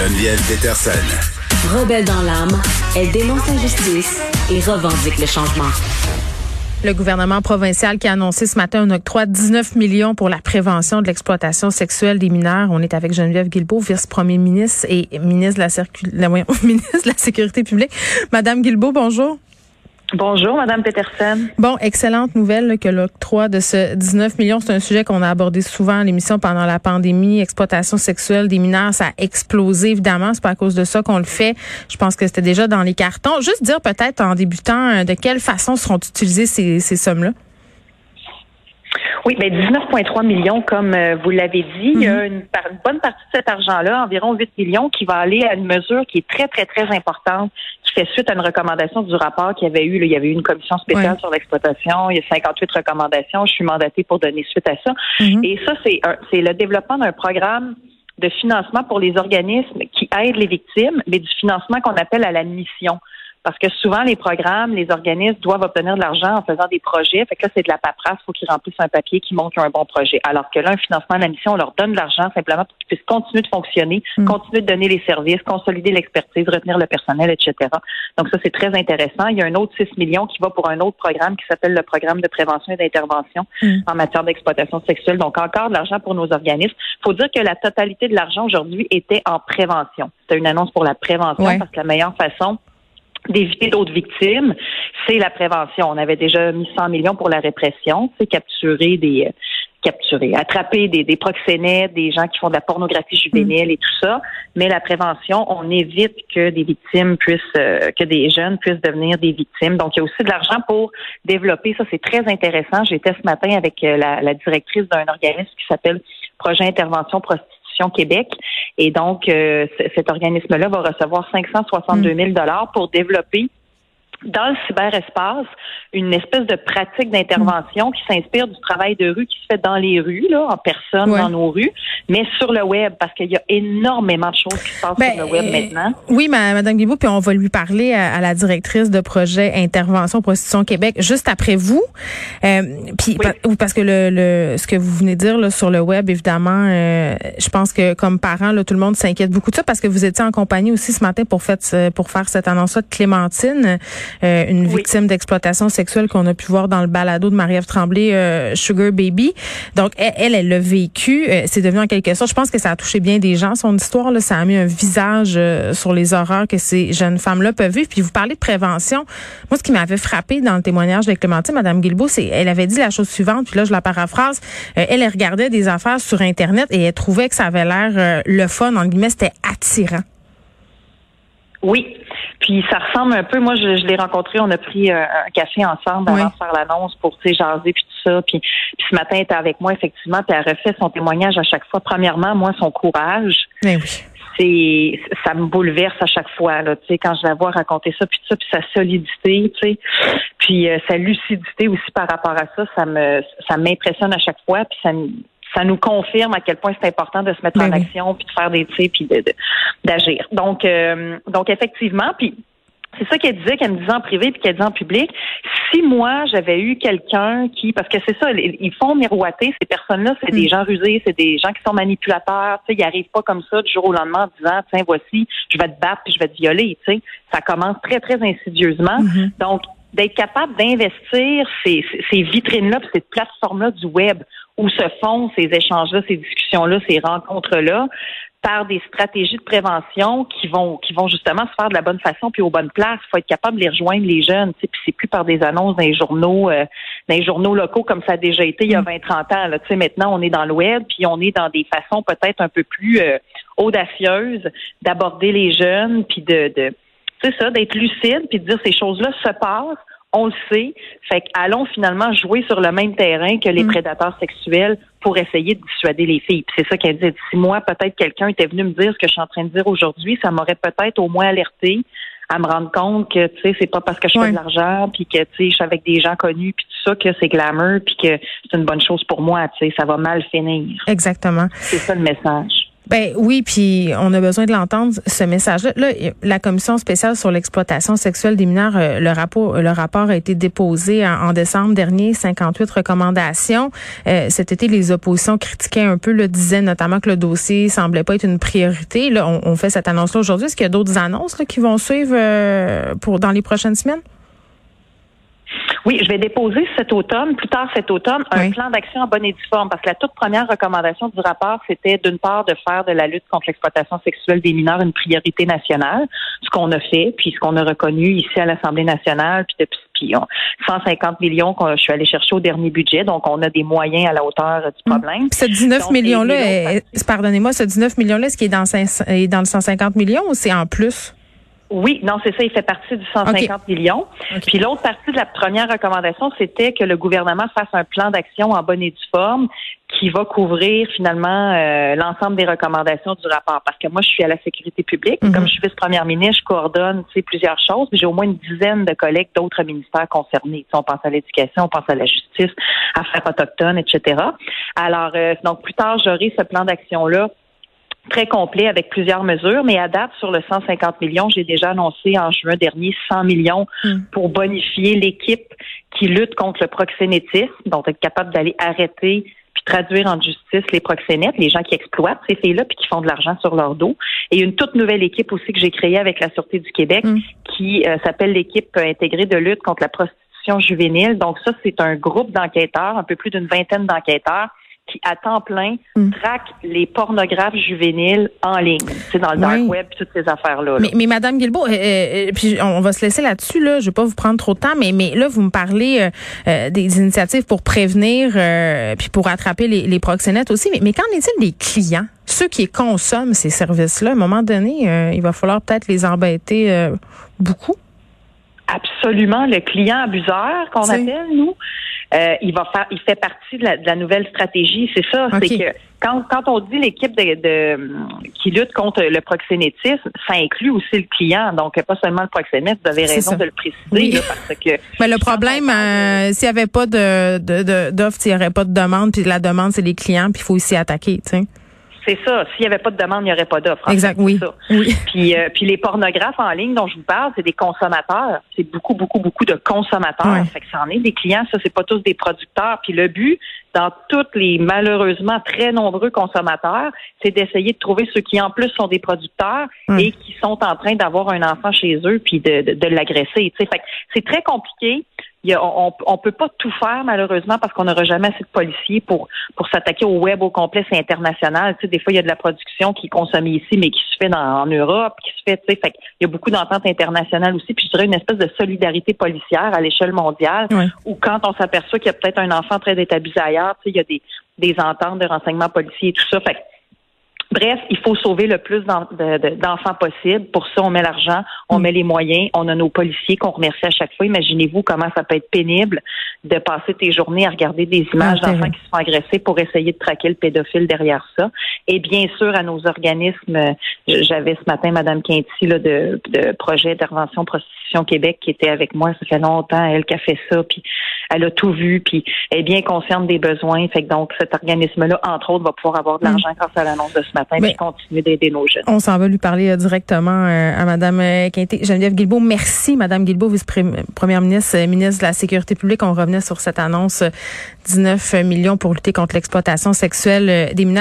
Geneviève Petersen. Rebelle dans l'âme, elle dénonce l'injustice et revendique le changement. Le gouvernement provincial qui a annoncé ce matin un octroi de 19 millions pour la prévention de l'exploitation sexuelle des mineurs. On est avec Geneviève Guilbault, vice-premier ministre et ministre de la Sécurité publique. Madame Guilbault, bonjour. Bonjour, Madame Petersen. Bon, excellente nouvelle là, que l'octroi de ce 19 millions, c'est un sujet qu'on a abordé souvent à l'émission pendant la pandémie. Exploitation sexuelle des mineurs, ça a explosé, évidemment. C'est pas à cause de ça qu'on le fait. Je pense que c'était déjà dans les cartons. Juste dire peut-être en débutant, de quelle façon seront utilisées ces sommes-là? Oui, bien 19,3 millions, comme vous l'avez dit. Il y a une bonne partie de cet argent-là, environ 8 millions, qui va aller à une mesure qui est très, très, très importante, qui fait suite à une recommandation du rapport qu'il y avait eu. Là, il y avait eu une commission spéciale sur l'exploitation. Il y a 58 recommandations. Je suis mandatée pour donner suite à ça. Et ça, c'est le développement d'un programme de financement pour les organismes qui aident les victimes, mais du financement qu'on appelle à la mission. Parce que souvent, les programmes, les organismes doivent obtenir de l'argent en faisant des projets. Fait que là, c'est de la paperasse. Il faut qu'ils remplissent un papier qui montre qu'ils ont un bon projet. Alors que là, un financement à la mission, on leur donne de l'argent simplement pour qu'ils puissent continuer de fonctionner, continuer de donner les services, consolider l'expertise, retenir le personnel, etc. Donc ça, c'est très intéressant. Il y a un autre 6 millions qui va pour un autre programme qui s'appelle le programme de prévention et d'intervention en matière d'exploitation sexuelle. Donc encore de l'argent pour nos organismes. Il faut dire que la totalité de l'argent aujourd'hui était en prévention. C'était une annonce pour la prévention parce que la meilleure façon d'éviter d'autres victimes, c'est la prévention. On avait déjà mis 100 millions pour la répression, c'est attraper des proxénètes, des gens qui font de la pornographie juvénile et tout ça. Mais la prévention, on évite que des victimes puissent, que des jeunes puissent devenir des victimes. Donc, il y a aussi de l'argent pour développer. Ça, c'est très intéressant. J'étais ce matin avec la directrice d'un organisme qui s'appelle Projet Intervention Prostitution Québec. Et donc, cet organisme-là va recevoir 562 000 $ pour développer dans le cyberespace une espèce de pratique d'intervention qui s'inspire du travail de rue qui se fait dans les rues, là, en personne, dans nos rues, mais sur le web, parce qu'il y a énormément de choses qui se passent sur le web maintenant. Oui, Mme Guilbault, puis on va lui parler à la directrice de Projet Intervention Prostitution Québec juste après vous. Puis parce que ce que vous venez de dire là, sur le web, évidemment, je pense que comme parents, là, tout le monde s'inquiète beaucoup de ça, parce que vous étiez en compagnie aussi ce matin pour faire cette annonce-là de Clémentine, une victime d'exploitation sexuelle qu'on a pu voir dans le balado de Marie-Ève Tremblay, Sugar Baby. Donc, elle l'a vécu. C'est devenu en quelque sorte, je pense que ça a touché bien des gens, son histoire. Là, ça a mis un visage sur les horreurs que ces jeunes femmes-là peuvent vivre. Puis, vous parlez de prévention. Moi, ce qui m'avait frappé dans le témoignage de Clémentine, Mme Guilbault, c'est elle avait dit la chose suivante, puis là, je la paraphrase. Elle regardait des affaires sur Internet et elle trouvait que ça avait l'air le fun, entre guillemets, c'était attirant. Oui. Puis ça ressemble un peu, moi je l'ai rencontré, on a pris un café ensemble avant de faire l'annonce pour jaser puis tout ça. Puis ce matin, elle était avec moi effectivement, puis elle refait son témoignage à chaque fois. Premièrement, moi, son courage, ça me bouleverse à chaque fois, là, tu sais, quand je la vois raconter ça, puis tout ça, puis sa solidité, tu sais, puis sa lucidité aussi par rapport à ça, ça m'impressionne à chaque fois, puis ça nous confirme à quel point c'est important de se mettre en action, puis de faire des tirs, puis d'agir. Donc effectivement, puis c'est ça qu'elle disait, qu'elle me disait en privé, puis qu'elle disait en public. Si moi j'avais eu quelqu'un qui, parce que c'est ça, ils font miroiter ces personnes-là, c'est des gens rusés, c'est des gens qui sont manipulateurs. Tu sais, ils arrivent pas comme ça du jour au lendemain en disant, tiens, voici, je vais te battre, puis je vais te violer. Tu sais, ça commence très très insidieusement. Donc d'être capable d'investir ces vitrines-là, puis cette plateforme-là du web, où se font ces échanges-là, ces discussions-là, ces rencontres-là, par des stratégies de prévention qui vont justement se faire de la bonne façon puis aux bonnes places. Il faut être capable de les rejoindre, les jeunes. Puis c'est plus par des annonces dans les journaux locaux comme ça a déjà été il y a 20-30 ans. Là. Maintenant, on est dans le web puis on est dans des façons peut-être un peu plus audacieuses d'aborder les jeunes puis d'être lucide puis de dire ces choses-là se passent. On le sait. Fait qu'allons finalement jouer sur le même terrain que les prédateurs sexuels pour essayer de dissuader les filles. Puis c'est ça qu'elle dit. Si moi, peut-être quelqu'un était venu me dire ce que je suis en train de dire aujourd'hui, ça m'aurait peut-être au moins alerté à me rendre compte que, tu sais, c'est pas parce que je fais de l'argent puis que, tu sais, je suis avec des gens connus puis tout ça que c'est glamour puis que c'est une bonne chose pour moi. Tu sais, ça va mal finir. Exactement. C'est ça le message. Ben oui, puis on a besoin de l'entendre, ce message-là. Là, la commission spéciale sur l'exploitation sexuelle des mineurs, le rapport a été déposé en décembre dernier, 58 recommandations. Cet été, les oppositions critiquaient un peu, disaient notamment que le dossier semblait pas être une priorité. Là, on fait cette annonce-là aujourd'hui. Est-ce qu'il y a d'autres annonces qui vont suivre dans les prochaines semaines? Oui, je vais déposer plus tard cet automne, un plan d'action en bonne et due forme, parce que la toute première recommandation du rapport, c'était d'une part de faire de la lutte contre l'exploitation sexuelle des mineurs une priorité nationale, ce qu'on a fait, puis ce qu'on a reconnu ici à l'Assemblée nationale, puis depuis 150 millions que je suis allée chercher au dernier budget, donc on a des moyens à la hauteur du problème. Puis ce 19 millions-là, est-ce qu'il est dans le 150 millions ou c'est en plus? Oui, non, c'est ça, il fait partie du 150 millions. Okay. Puis l'autre partie de la première recommandation, c'était que le gouvernement fasse un plan d'action en bonne et due forme qui va couvrir finalement l'ensemble des recommandations du rapport. Parce que moi, je suis à la sécurité publique. Mm-hmm. Comme je suis vice-première ministre, je coordonne plusieurs choses. Puis j'ai au moins une dizaine de collègues d'autres ministères concernés. On pense à l'éducation, on pense à la justice, affaires autochtones, etc. Alors, donc plus tard, j'aurai ce plan d'action-là très complet avec plusieurs mesures, mais à date, sur le 150 millions, j'ai déjà annoncé en juin dernier 100 millions pour bonifier l'équipe qui lutte contre le proxénétisme, donc être capable d'aller arrêter puis traduire en justice les proxénètes, les gens qui exploitent ces filles-là puis qui font de l'argent sur leur dos. Et une toute nouvelle équipe aussi que j'ai créée avec la Sûreté du Québec qui s'appelle l'équipe intégrée de lutte contre la prostitution juvénile. Donc ça, c'est un groupe d'enquêteurs, un peu plus d'une vingtaine d'enquêteurs qui, à temps plein, traque les pornographes juvéniles en ligne. C'est dans le dark web, toutes ces affaires-là. Mais Madame Guilbault, puis on va se laisser là-dessus, là. Je vais pas vous prendre trop de temps, mais là, vous me parlez des initiatives pour prévenir puis pour attraper les proxénètes aussi. Mais qu'en est-il des clients? Ceux qui consomment ces services-là, à un moment donné, il va falloir peut-être les embêter beaucoup. Absolument. Le client abuseur qu'on appelle, nous, il fait partie de la nouvelle stratégie. C'est ça, c'est que quand on dit l'équipe qui lutte contre le proxénétisme, ça inclut aussi le client, donc pas seulement le proxénète. Vous avez raison de le préciser, parce que. Mais le problème, s'il n'y avait pas d'offre, s'il n'y aurait pas de demande, puis la demande c'est les clients, puis il faut aussi attaquer, tu sais. C'est ça. S'il n'y avait pas de demande, il n'y aurait pas d'offre. Exact, en fait, oui. Puis les pornographes en ligne dont je vous parle, c'est des consommateurs. C'est beaucoup, beaucoup, beaucoup de consommateurs. Ouais. Fait que ça en est des clients. Ça, c'est pas tous des producteurs. Puis le but, dans tous les malheureusement très nombreux consommateurs, c'est d'essayer de trouver ceux qui en plus sont des producteurs et qui sont en train d'avoir un enfant chez eux puis de l'agresser. Fait que c'est très compliqué. On peut pas tout faire, malheureusement, parce qu'on n'aura jamais assez de policiers pour s'attaquer au web au complet, c'est international. Tu sais, des fois, il y a de la production qui est consommée ici, mais qui se fait en Europe, qui se fait, il y a beaucoup d'ententes internationales aussi, puis je dirais une espèce de solidarité policière à l'échelle mondiale, où quand on s'aperçoit qu'il y a peut-être un enfant très déstabilisé ailleurs, tu sais, il y a des ententes de renseignements policiers et tout ça, fait bref, il faut sauver le plus d'enfants possible. Pour ça, on met l'argent, on met les moyens, on a nos policiers qu'on remercie à chaque fois. Imaginez-vous comment ça peut être pénible de passer tes journées à regarder des images d'enfants qui se font agresser pour essayer de traquer le pédophile derrière ça. Et bien sûr, à nos organismes, j'avais ce matin Mme Quinty là, de Projet Intervention Prostitution Québec qui était avec moi. Ça fait longtemps, elle qui a fait ça, puis elle a tout vu, puis elle est bien consciente des besoins. Fait que donc, cet organisme-là, entre autres, va pouvoir avoir de l'argent grâce à l'annonce de ce matin. Mais continuer d'aider nos jeunes. On s'en va lui parler directement à Mme Quinté. Geneviève Guilbault, merci Mme Guilbault, vice-première ministre, ministre de la Sécurité publique. On revenait sur cette annonce, 19 millions pour lutter contre l'exploitation sexuelle des mineurs.